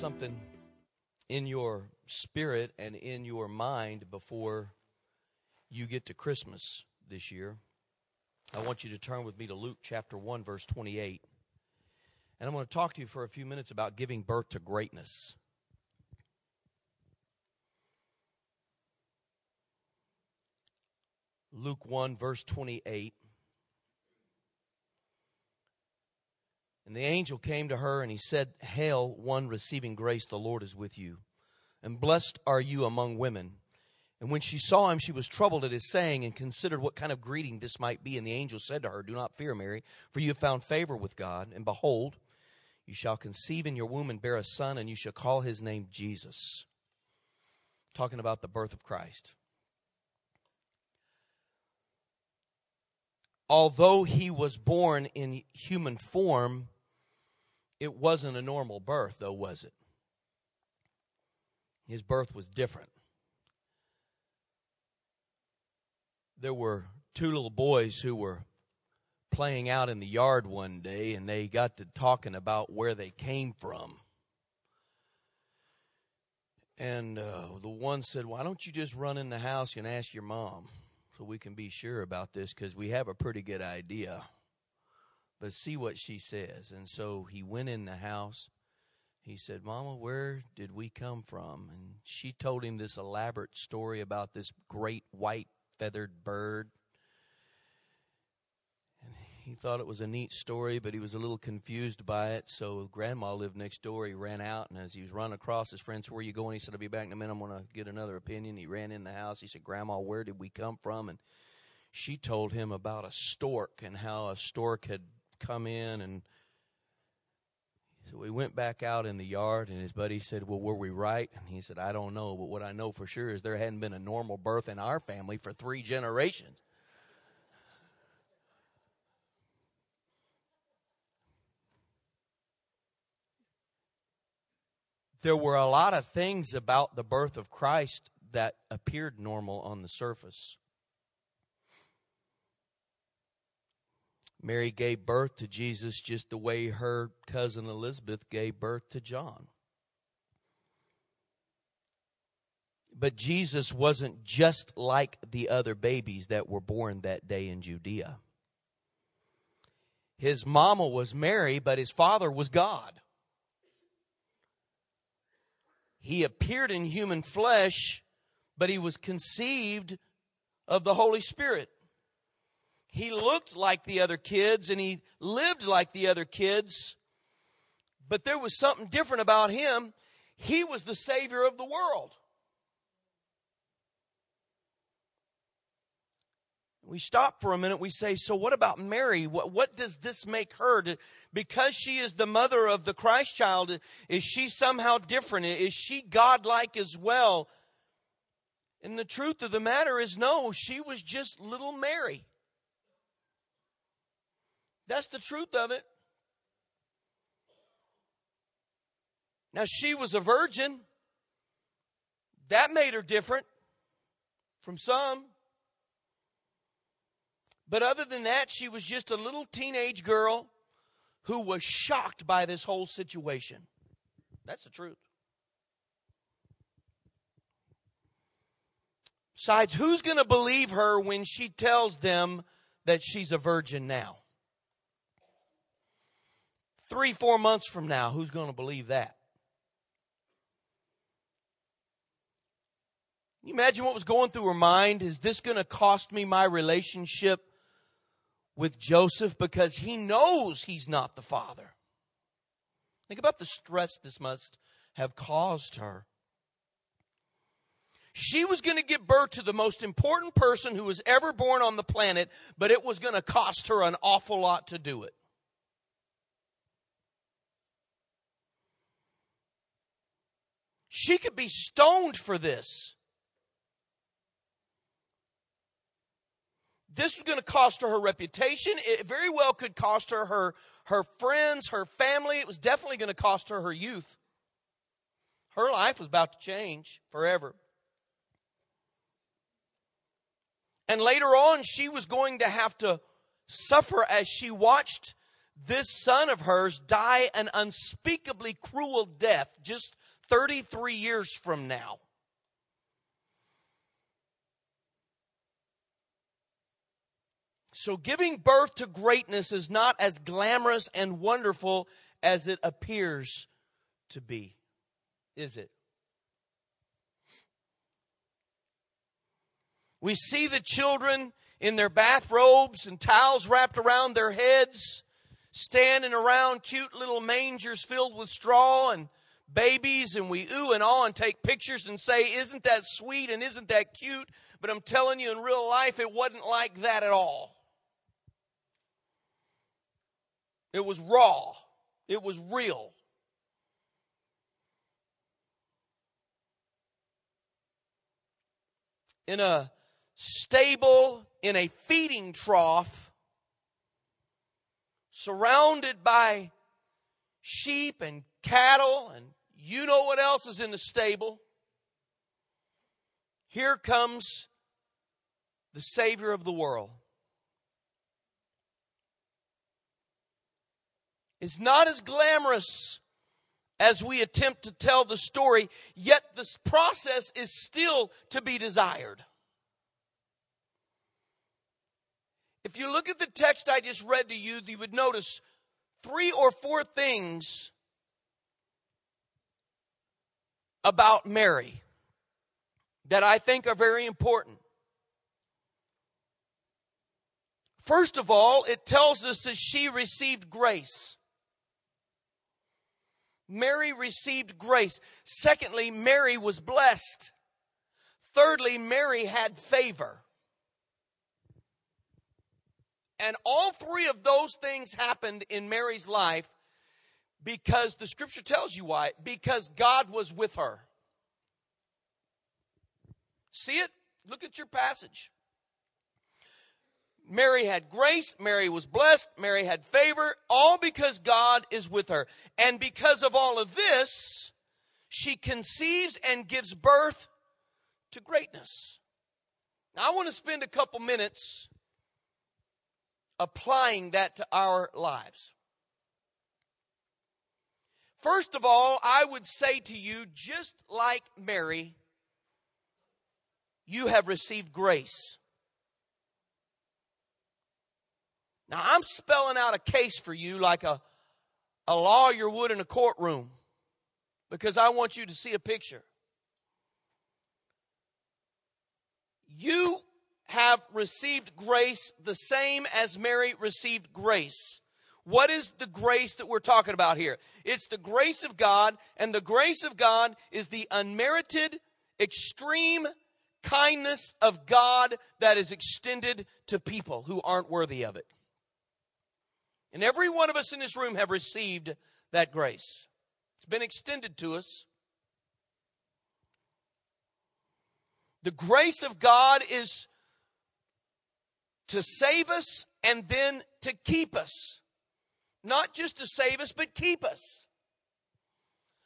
something in your spirit and in your mind before you get to Christmas this year. I want you to turn with me to Luke chapter 1, verse 28. And I'm going to talk to you for a few minutes about giving birth to greatness. Luke 1, verse 28. And the angel came to her and he said, "Hail, one receiving grace, the Lord is with you. And blessed are you among women." And when she saw him, she was troubled at his saying and considered what kind of greeting this might be. And the angel said to her, "Do not fear, Mary, for you have found favor with God. And behold, you shall conceive in your womb and bear a son, and you shall call his name Jesus." Talking about the birth of Christ. Although he was born in human form, it wasn't a normal birth, though, was it? His birth was different. There were two little boys who were playing out in the yard one day, and they got to talking about where they came from. And the one said, "Why don't you just run in the house and ask your mom? So we can be sure about this because we have a pretty good idea. But see what she says." And so he went in the house. He said, "Mama, where did we come from?" And she told him this elaborate story about this great white feathered bird. And he thought it was a neat story, but he was a little confused by it. So Grandma lived next door. He ran out, and as he was running across, his friend said, "Where are you going?" He said, "I'll be back in a minute. I'm going to get another opinion." He ran in the house. He said, "Grandma, where did we come from?" And she told him about a stork and how a stork had come in. And so we went back out in the yard, and his buddy said, "Well, were we right?" And he said, "I don't know, but what I know for sure is there hadn't been a normal birth in our family for 3 generations. There were a lot of things about the birth of Christ that appeared normal on the surface. Mary gave birth to Jesus just the way her cousin Elizabeth gave birth to John. But Jesus wasn't just like the other babies that were born that day in Judea. His mama was Mary, but his father was God. He appeared in human flesh, but he was conceived of the Holy Spirit. He looked like the other kids and he lived like the other kids, but there was something different about him. He was the Savior of the world. We stop for a minute. We say, so what about Mary? What does this make her? Because she is the mother of the Christ child, is she somehow different? Is she godlike as well? And the truth of the matter is no, she was just little Mary. That's the truth of it. Now, she was a virgin. That made her different from some. But other than that, she was just a little teenage girl who was shocked by this whole situation. That's the truth. Besides, who's going to believe her when she tells them that she's a virgin now? 3-4 months from now, who's going to believe that? Can you imagine what was going through her mind? Is this going to cost me my relationship with Joseph, because he knows he's not the father? Think about the stress this must have caused her. She was going to give birth to the most important person who was ever born on the planet, but it was going to cost her an awful lot to do it. She could be stoned for this. This was going to cost her her reputation. It very well could cost her her friends, her family. It was definitely going to cost her her youth. Her life was about to change forever. And later on, she was going to have to suffer as she watched this son of hers die an unspeakably cruel death just 33 years from now. So giving birth to greatness is not as glamorous and wonderful as it appears to be, is it? We see the children in their bathrobes and towels wrapped around their heads, standing around cute little mangers filled with straw and babies, and we ooh and awe and take pictures and say, isn't that sweet and isn't that cute? But I'm telling you, in real life, it wasn't like that at all. It was raw. It was real. In a stable, in a feeding trough, surrounded by sheep and cattle, and you know what else is in the stable, here comes the Savior of the world. It's not as glamorous as we attempt to tell the story, yet this process is still to be desired. If you look at the text I just read to you, you would notice three or four things about Mary that I think are very important. First of all, it tells us that she received grace. Mary received grace. Secondly, Mary was blessed. Thirdly, Mary had favor. And all three of those things happened in Mary's life because the scripture tells you why. Because God was with her. See it? Look at your passage. Mary had grace, Mary was blessed, Mary had favor, all because God is with her. And because of all of this, she conceives and gives birth to greatness. Now, I want to spend a couple minutes applying that to our lives. First of all, I would say to you, just like Mary, you have received grace. Now, I'm spelling out a case for you like a lawyer would in a courtroom, because I want you to see a picture. You have received grace the same as Mary received grace. What is the grace that we're talking about here? It's the grace of God, and the grace of God is the unmerited, extreme kindness of God that is extended to people who aren't worthy of it. And every one of us in this room have received that grace. It's been extended to us. The grace of God is to save us and then to keep us. Not just to save us, but keep us.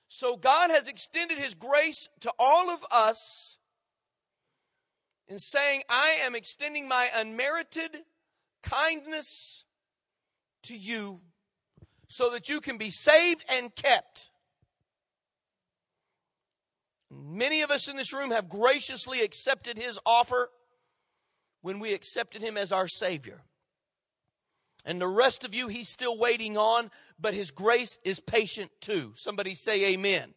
So God has extended His grace to all of us in saying, I am extending my unmerited kindness to you so that you can be saved and kept. Many of us in this room have graciously accepted His offer when we accepted Him as our Savior. And the rest of you, He's still waiting on, but His grace is patient too. Somebody say amen.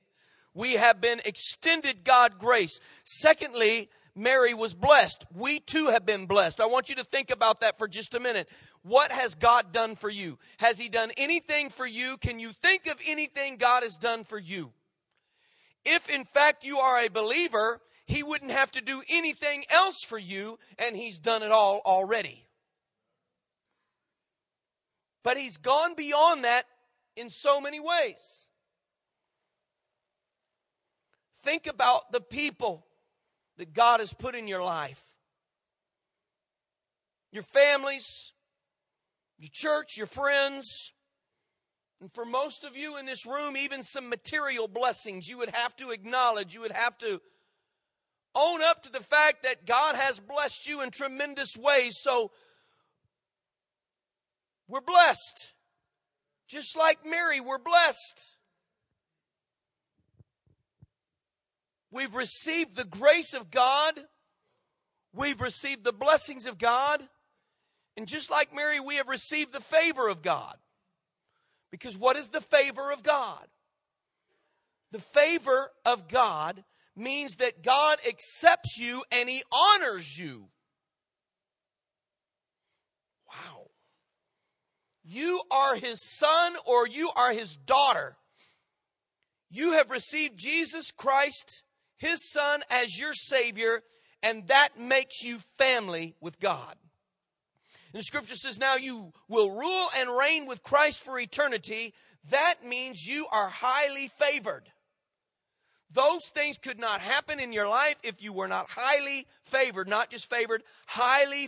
We have been extended God grace. Secondly, Mary was blessed. We too have been blessed. I want you to think about that for just a minute. What has God done for you? Has He done anything for you? Can you think of anything God has done for you? If in fact you are a believer, He wouldn't have to do anything else for you, and He's done it all already. But He's gone beyond that in so many ways. Think about the people that God has put in your life. Your families, your church, your friends. And for most of you in this room, even some material blessings you would have to acknowledge. You would have to own up to the fact that God has blessed you in tremendous ways. So we're blessed. Just like Mary, we're blessed. We've received the grace of God. We've received the blessings of God. And just like Mary, we have received the favor of God. Because what is the favor of God? The favor of God means that God accepts you and He honors you. Wow. You are His son or you are His daughter. You have received Jesus Christ, His son, as your Savior, and that makes you family with God. And the Scripture says, now you will rule and reign with Christ for eternity. That means you are highly favored. Those things could not happen in your life if you were not highly favored. Not just favored, highly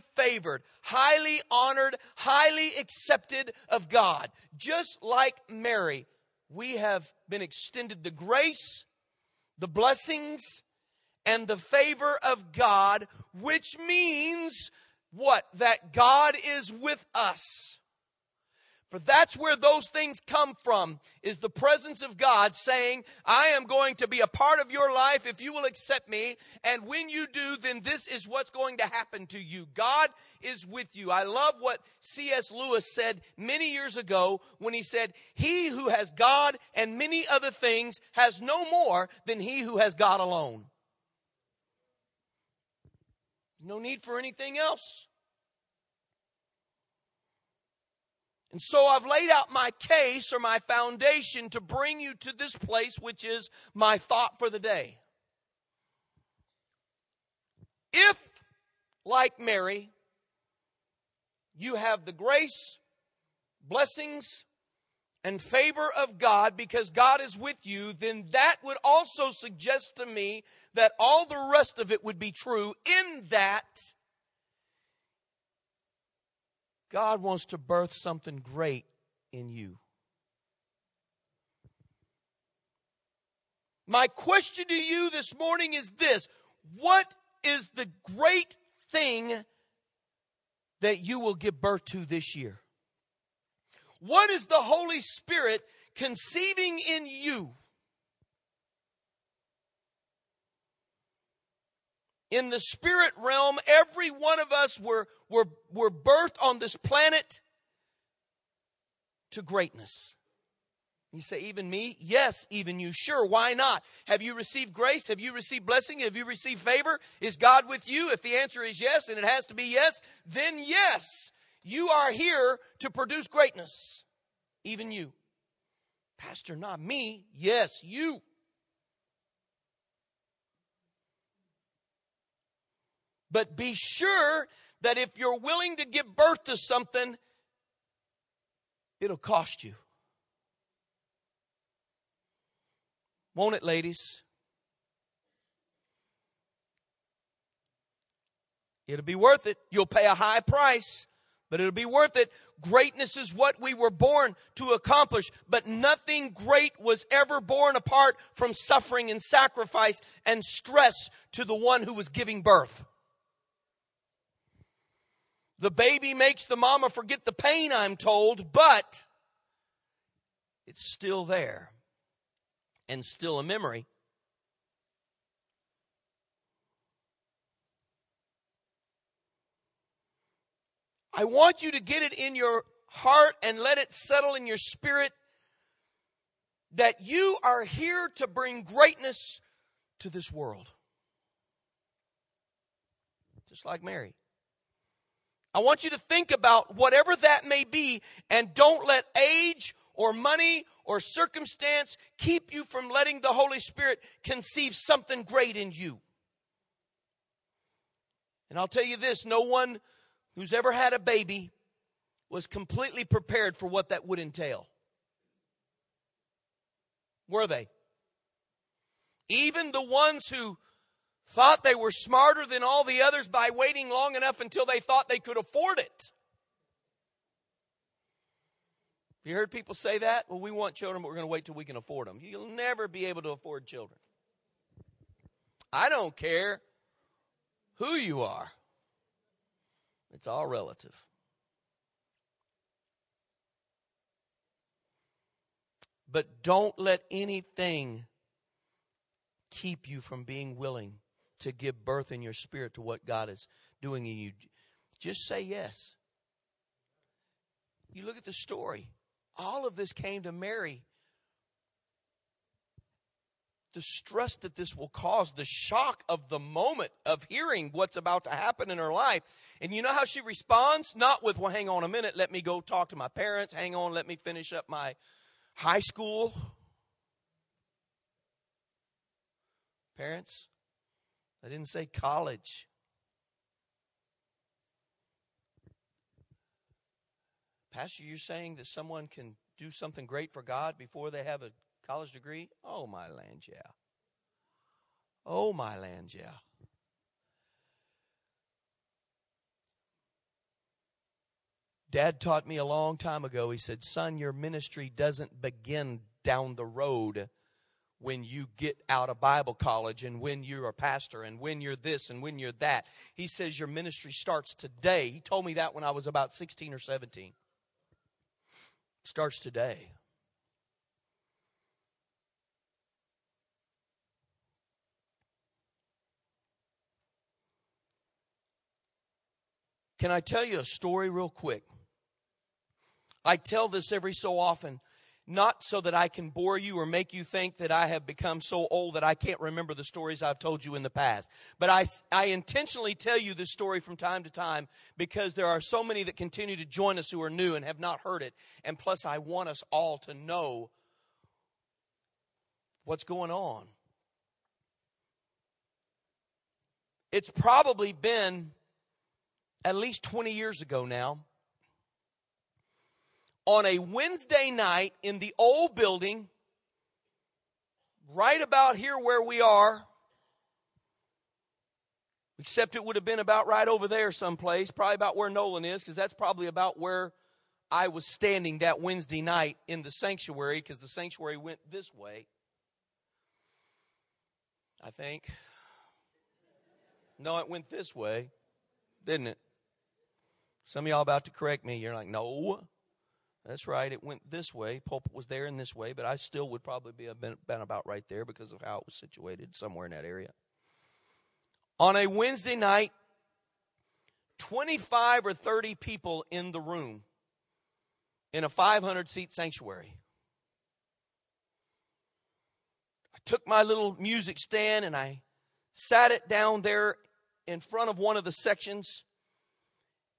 honored, highly accepted of God. Just like Mary, we have been extended the grace, the blessings, and the favor of God, which means what? That God is with us. For that's where those things come from, is the presence of God saying, I am going to be a part of your life if you will accept me. And when you do, then this is what's going to happen to you. God is with you. I love what C.S. Lewis said many years ago when he said, he who has God and many other things has no more than he who has God alone. No need for anything else. And so I've laid out my case or my foundation to bring you to this place, which is my thought for the day. If, like Mary, you have the grace, blessings, and favor of God because God is with you, then that would also suggest to me that all the rest of it would be true in that God wants to birth something great in you. My question to you this morning is this: what is the great thing that you will give birth to this year? What is the Holy Spirit conceiving in you? In the spirit realm, every one of us were birthed on this planet to greatness. You say, even me? Yes, even you. Sure, why not? Have you received grace? Have you received blessing? Have you received favor? Is God with you? If the answer is yes, and it has to be yes, then yes, you are here to produce greatness. Even you. Pastor, not me. Yes, you. But be sure that if you're willing to give birth to something, it'll cost you. Won't it, ladies? It'll be worth it. You'll pay a high price, but it'll be worth it. Greatness is what we were born to accomplish, but nothing great was ever born apart from suffering and sacrifice and stress to the one who was giving birth. The baby makes the mama forget the pain, I'm told, but it's still there and still a memory. I want you to get it in your heart and let it settle in your spirit that you are here to bring greatness to this world. Just like Mary. I want you to think about whatever that may be, and don't let age or money or circumstance keep you from letting the Holy Spirit conceive something great in you. And I'll tell you this, no one who's ever had a baby was completely prepared for what that would entail. Were they? Even the ones who thought they were smarter than all the others by waiting long enough until they thought they could afford it. Have you heard people say that? Well, we want children, but we're going to wait till we can afford them. You'll never be able to afford children. I don't care who you are. It's all relative. But don't let anything keep you from being willing to give birth in your spirit to what God is doing in you. Just say yes. You look at the story. All of this came to Mary. The stress that this will cause, the shock of the moment of hearing what's about to happen in her life. And you know how she responds? Not with, well, hang on a minute, let me go talk to my parents. Hang on, let me finish up my high school. Parents, I didn't say college. Pastor, you're saying that someone can do something great for God before they have a college degree? Oh, my land, yeah. Oh, my land, yeah. Dad taught me a long time ago. He said, son, your ministry doesn't begin down the road when you get out of Bible college and when you're a pastor and when you're this and when you're that. He says your ministry starts today. He told me that when I was about 16 or 17. Starts today. Can I tell you a story real quick? I tell this every so often, not so that I can bore you or make you think that I have become so old that I can't remember the stories I've told you in the past. But I intentionally tell you this story from time to time because there are so many that continue to join us who are new and have not heard it. And plus, I want us all to know what's going on. It's probably been at least 20 years ago now, on a Wednesday night in the old building, right about here where we are, except it would have been about right over there someplace, probably about where Nolan is, because that's probably about where I was standing that Wednesday night in the sanctuary, because the sanctuary went this way, I think. No, it went this way, didn't it? Some of y'all about to correct me. You're like, no, that's right. It went this way. Pulpit was there and this way, but I still would probably been about right there because of how it was situated somewhere in that area. On a Wednesday night, 25 or 30 people in the room in a 500-seat sanctuary. I took my little music stand and I sat it down there in front of one of the sections.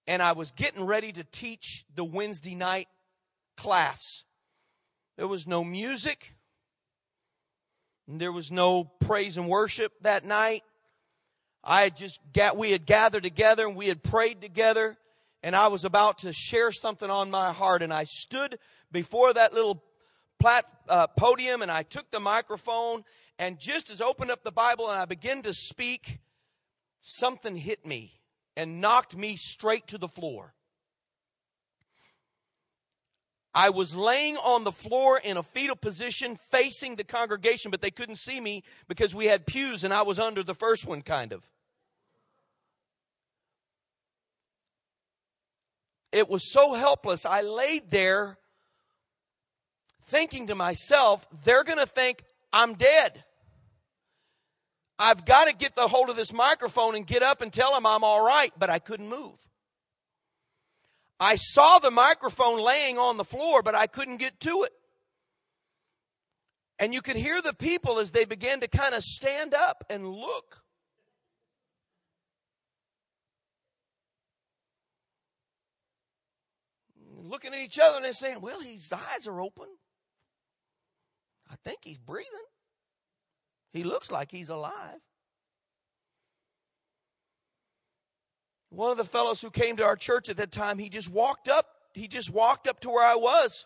And I was getting ready to teach the Wednesday night class. There was no music. And there was no praise and worship that night. We had gathered together and we had prayed together. And I was about to share something on my heart. And I stood before that little podium and I took the microphone and just as opened up the Bible and I began to speak, something hit me and knocked me straight to the floor. I was laying on the floor in a fetal position facing the congregation, but they couldn't see me because we had pews and I was under the first one, kind of. It was so helpless. I laid there thinking to myself, they're going to think I'm dead. I've got to get the hold of this microphone and get up and tell him I'm all right, but I couldn't move. I saw the microphone laying on the floor, but I couldn't get to it. And you could hear the people as they began to kind of stand up and look. Looking at each other and they're saying, well, his eyes are open. I think he's breathing. He looks like he's alive. One of the fellows who came to our church at that time, he just walked up to where I was.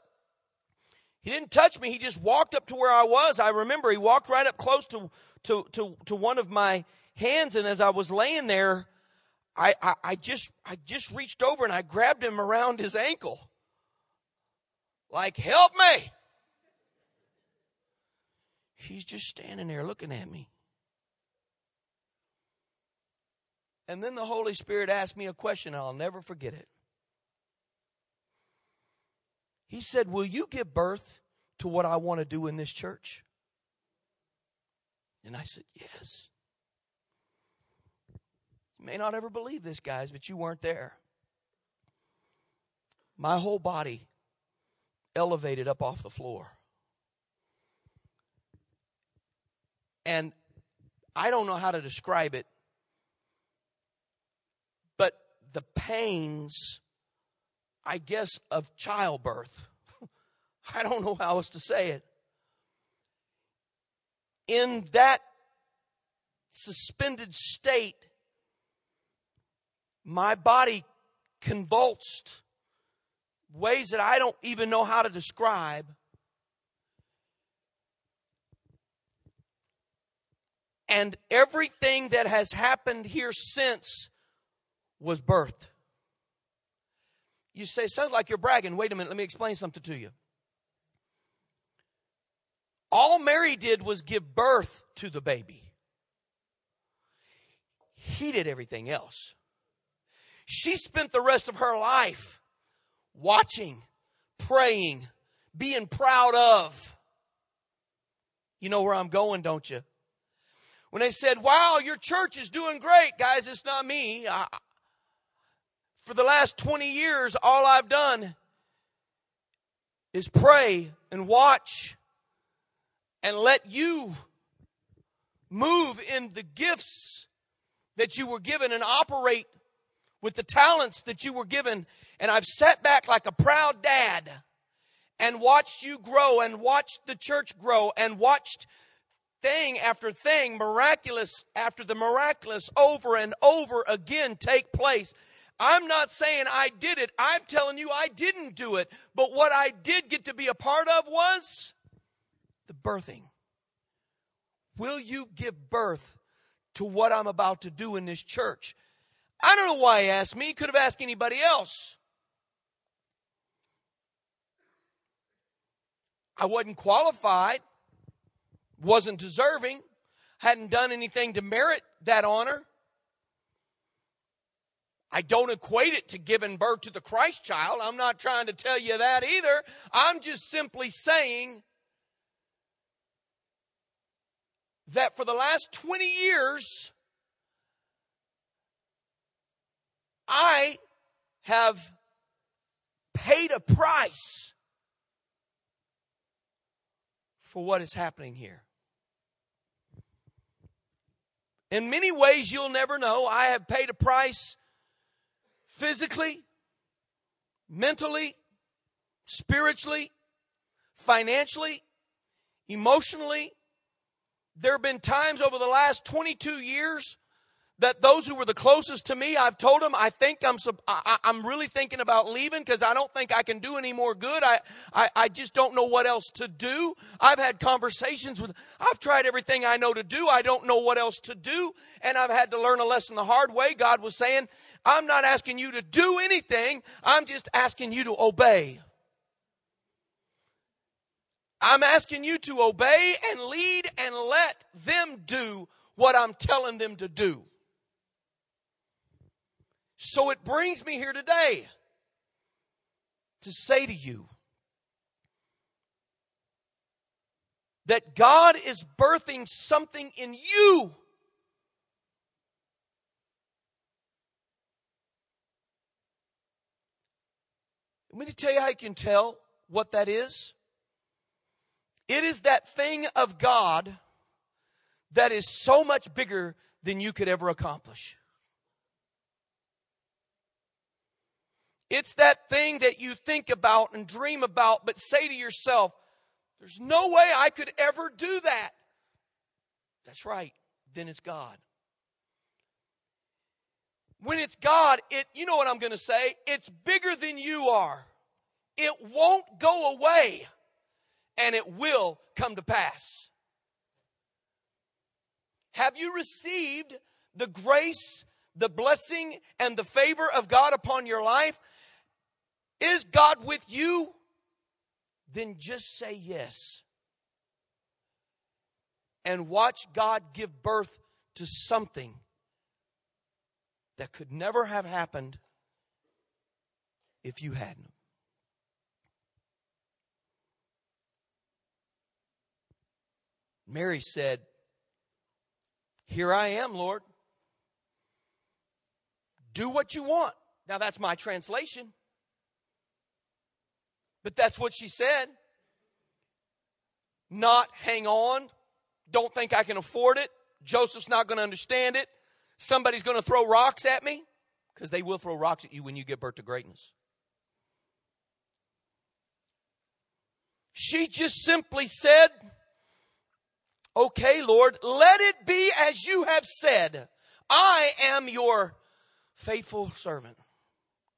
He didn't touch me. He just walked up to where I was. I remember he walked right up close to one of my hands. And as I was laying there, I just reached over and I grabbed him around his ankle. Like, help me. He's just standing there looking at me. And then the Holy Spirit asked me a question, and I'll never forget it. He said, will you give birth to what I want to do in this church? And I said, yes. You may not ever believe this, guys, but you weren't there. My whole body elevated up off the floor. And I don't know how to describe it, but the pains, I guess, of childbirth. I don't know how else to say it. In that suspended state, my body convulsed ways that I don't even know how to describe. And everything that has happened here since was birthed. You say, sounds like you're bragging. Wait a minute, let me explain something to you. All Mary did was give birth to the baby. He did everything else. She spent the rest of her life watching, praying, being proud of. You know where I'm going, don't you? When they said, wow, your church is doing great, guys, it's not me. For the last 20 years, all I've done is pray and watch and let you move in the gifts that you were given and operate with the talents that you were given. And I've sat back like a proud dad and watched you grow and watched the church grow and watched thing after thing, miraculous after the miraculous, over and over again take place. I'm not saying I did it. I'm telling you I didn't do it. But what I did get to be a part of was the birthing. Will you give birth to what I'm about to do in this church? I don't know why he asked me. He could have asked anybody else. I wasn't qualified. Wasn't deserving, hadn't done anything to merit that honor. I don't equate it to giving birth to the Christ child. I'm not trying to tell you that either. I'm just simply saying that for the last 20 years, I have paid a price for what is happening here. In many ways, you'll never know. I have paid a price physically, mentally, spiritually, financially, emotionally. There have been times over the last 22 years that those who were the closest to me, I've told them, I think I'm really thinking about leaving because I don't think I can do any more good. I just don't know what else to do. I've had conversations with, I've tried everything I know to do. I don't know what else to do. And I've had to learn a lesson the hard way. God was saying, I'm not asking you to do anything. I'm just asking you to obey. I'm asking you to obey and lead and let them do what I'm telling them to do. So it brings me here today to say to you that God is birthing something in you . I'm going to tell you how you can tell what that is. It is that thing of God that is so much bigger than you could ever accomplish. It's that thing that you think about and dream about, but say to yourself, there's no way I could ever do that. That's right. Then it's God. When it's God, you know what I'm going to say? It's bigger than you are. It won't go away, and it will come to pass. Have you received the grace, the blessing, and the favor of God upon your life? Is God with you? Then just say yes. And watch God give birth to something that could never have happened if you hadn't. Mary said, "Here I am, Lord. Do what you want." Now, that's my translation. But that's what she said. Not hang on. Don't think I can afford it. Joseph's not going to understand it. Somebody's going to throw rocks at me. Because they will throw rocks at you when you give birth to greatness. She just simply said, "Okay, Lord, let it be as you have said. I am your faithful servant.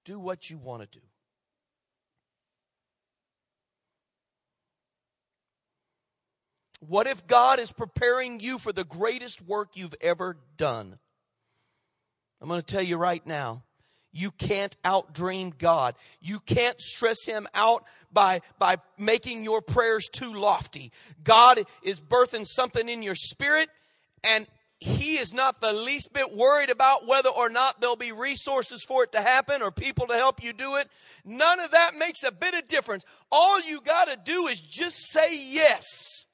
Do what you want to do." What if God is preparing you for the greatest work you've ever done? I'm going to tell you right now, you can't outdream God. You can't stress him out by making your prayers too lofty. God is birthing something in your spirit, and he is not the least bit worried about whether or not there'll be resources for it to happen or people to help you do it. None of that makes a bit of difference. All you got to do is just say yes.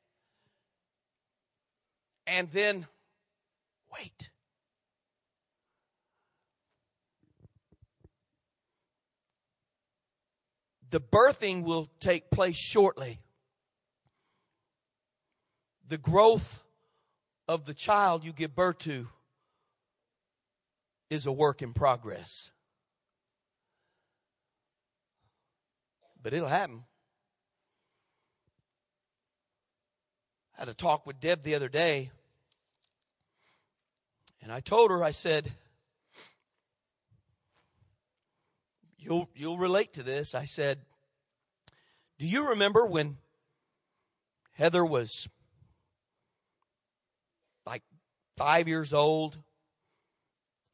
And then wait. The birthing will take place shortly. The growth of the child you give birth to is a work in progress. But it'll happen. I had a talk with Deb the other day. And I told her, I said, You'll relate to this. I said, "Do you remember when Heather was like 5 years old?"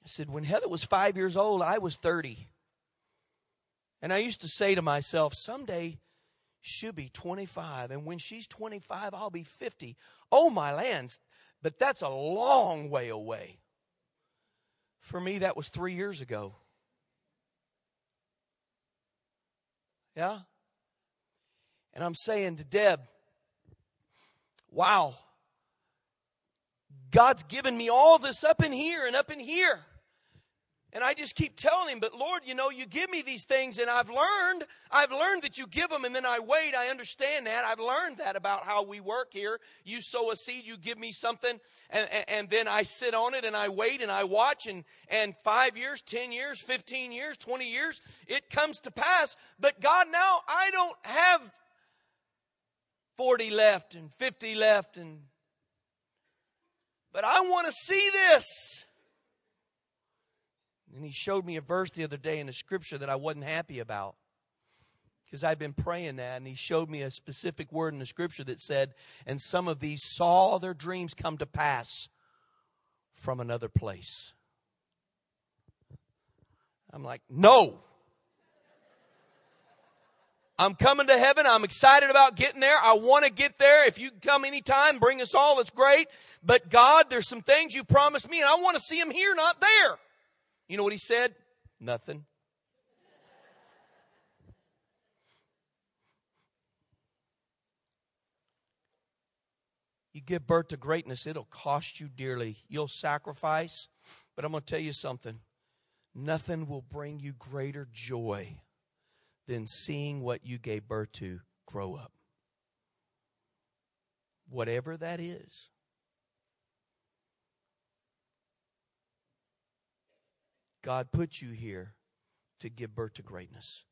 I said, "When Heather was 5 years old, I was 30. And I used to say to myself, someday she'll be 25. And when she's 25, I'll be 50. Oh, my lands. But that's a long way away." For me, that was 3 years ago. Yeah? And I'm saying to Deb, wow, God's given me all this up in here and up in here. And I just keep telling him, but Lord, you give me these things, and I've learned that you give them and then I wait. I understand that. I've learned that about how we work here. You sow a seed, you give me something, and then I sit on it and I wait and I watch, and 5 years, 10 years, 15 years, 20 years, it comes to pass. But God, now I don't have 40 left and 50 left, but I want to see this. And he showed me a verse the other day in the scripture that I wasn't happy about, because I've been praying that. And he showed me a specific word in the scripture that said, "And some of these saw their dreams come to pass from another place." I'm like, no. I'm coming to heaven. I'm excited about getting there. I want to get there. If you can come anytime, bring us all. It's great. But God, there's some things you promised me, and I want to see them here, not there. You know what he said? Nothing. You give birth to greatness, it'll cost you dearly. You'll sacrifice, but I'm going to tell you something. Nothing will bring you greater joy than seeing what you gave birth to grow up. Whatever that is. God put you here to give birth to greatness.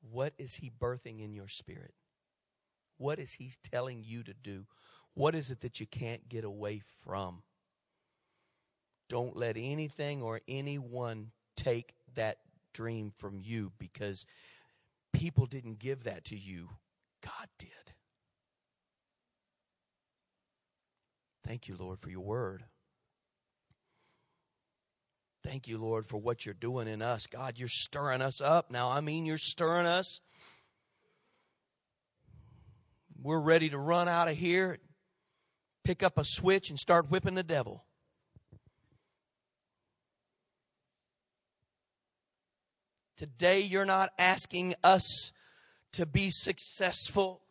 What is he birthing in your spirit? What is he telling you to do? What is it that you can't get away from? Don't let anything or anyone take that dream from you, because people didn't give that to you. God did. Thank you, Lord, for your word. Thank you, Lord, for what you're doing in us. God, you're stirring us up now. I mean, you're stirring us. We're ready to run out of here, pick up a switch, and start whipping the devil. Today, you're not asking us to be successful.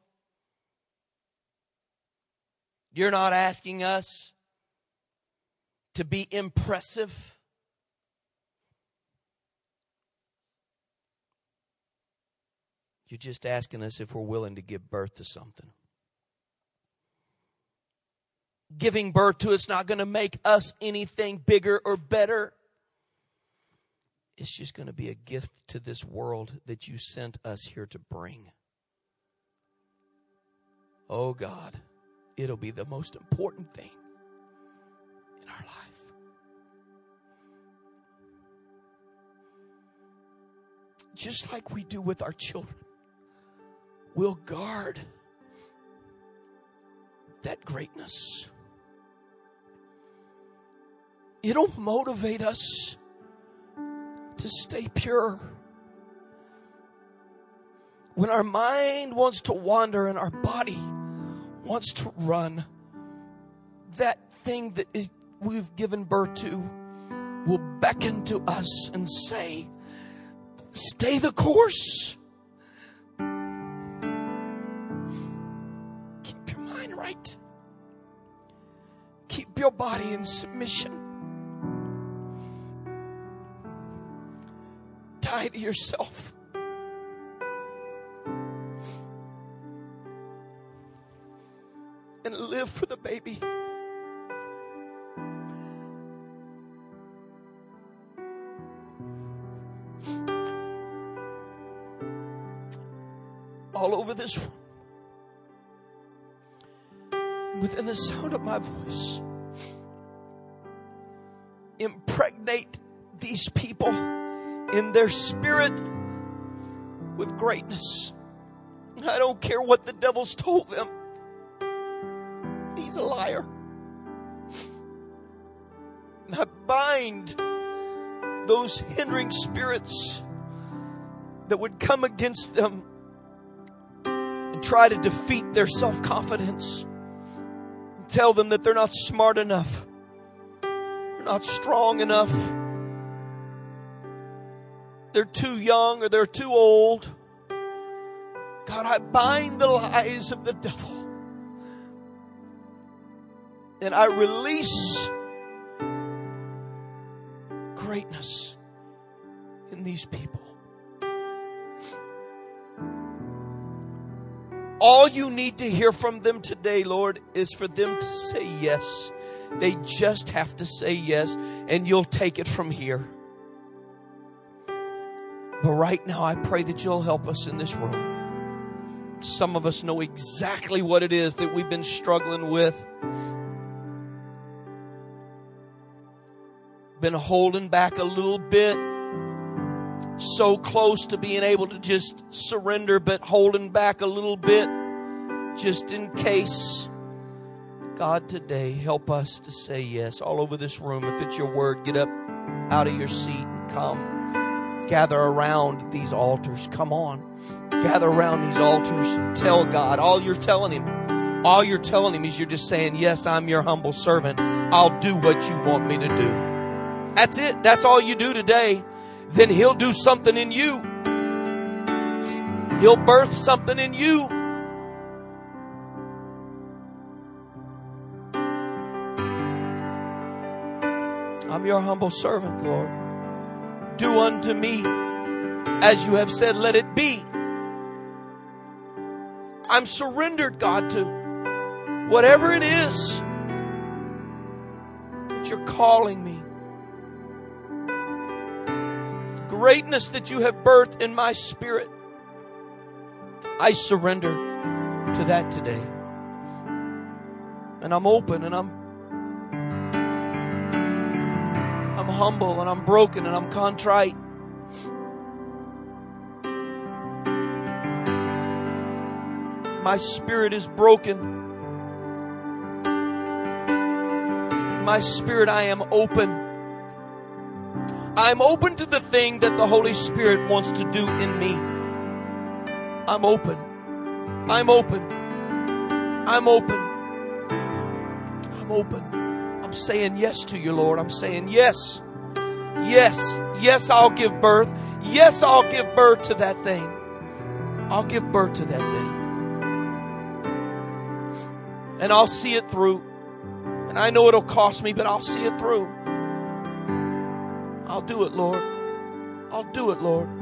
You're not asking us to be impressive. You're just asking us if we're willing to give birth to something. Giving birth to it's not going to make us anything bigger or better. It's just going to be a gift to this world that you sent us here to bring. Oh God, it'll be the most important thing in our life. Just like we do with our children, we'll guard that greatness. It'll motivate us to stay pure. When our mind wants to wander and our body wants to run, that thing that we've given birth to will beckon to us and say, stay the course. Keep your mind right. Keep your body in submission. Die to yourself. And live for the baby. All over this room, within the sound of my voice, impregnate these people in their spirit with greatness. I don't care what the devil's told them. He's a liar. And I bind those hindering spirits that would come against them and try to defeat their self-confidence. And tell them that they're not smart enough. They're not strong enough. They're too young or they're too old. God, I bind the lies of the devil. And I release greatness in these people. All you need to hear from them today, Lord, is for them to say yes. They just have to say yes, and you'll take it from here. But right now, I pray that you'll help us in this room. Some of us know exactly what it is that we've been struggling with. Been holding back a little bit. So close to being able to just surrender, but holding back a little bit just in case. God, today, help us to say yes all over this room. If it's your word, get up out of your seat and come. Gather around these altars. Come on. Gather around these altars and tell God. All you're telling him is you're just saying, yes, I'm your humble servant. I'll do what you want me to do. That's it. That's all you do today. Then he'll do something in you. He'll birth something in you. I'm your humble servant, Lord. Do unto me as you have said, let it be. I'm surrendered, God, to whatever it is that you're calling me. The greatness that you have birthed in my spirit, I surrender to that today. And I'm open and I'm humble and I'm broken and I'm contrite. My spirit is broken. In my spirit, I am open. I'm open to the thing that the Holy Spirit wants to do in me. I'm open. I'm open. I'm open. I'm open. I'm saying yes to you, Lord. I'm saying yes. Yes. Yes, I'll give birth. Yes, I'll give birth to that thing. I'll give birth to that thing. and I'll see it through. And I know it'll cost me, but I'll see it through. I'll do it, Lord. I'll do it, Lord.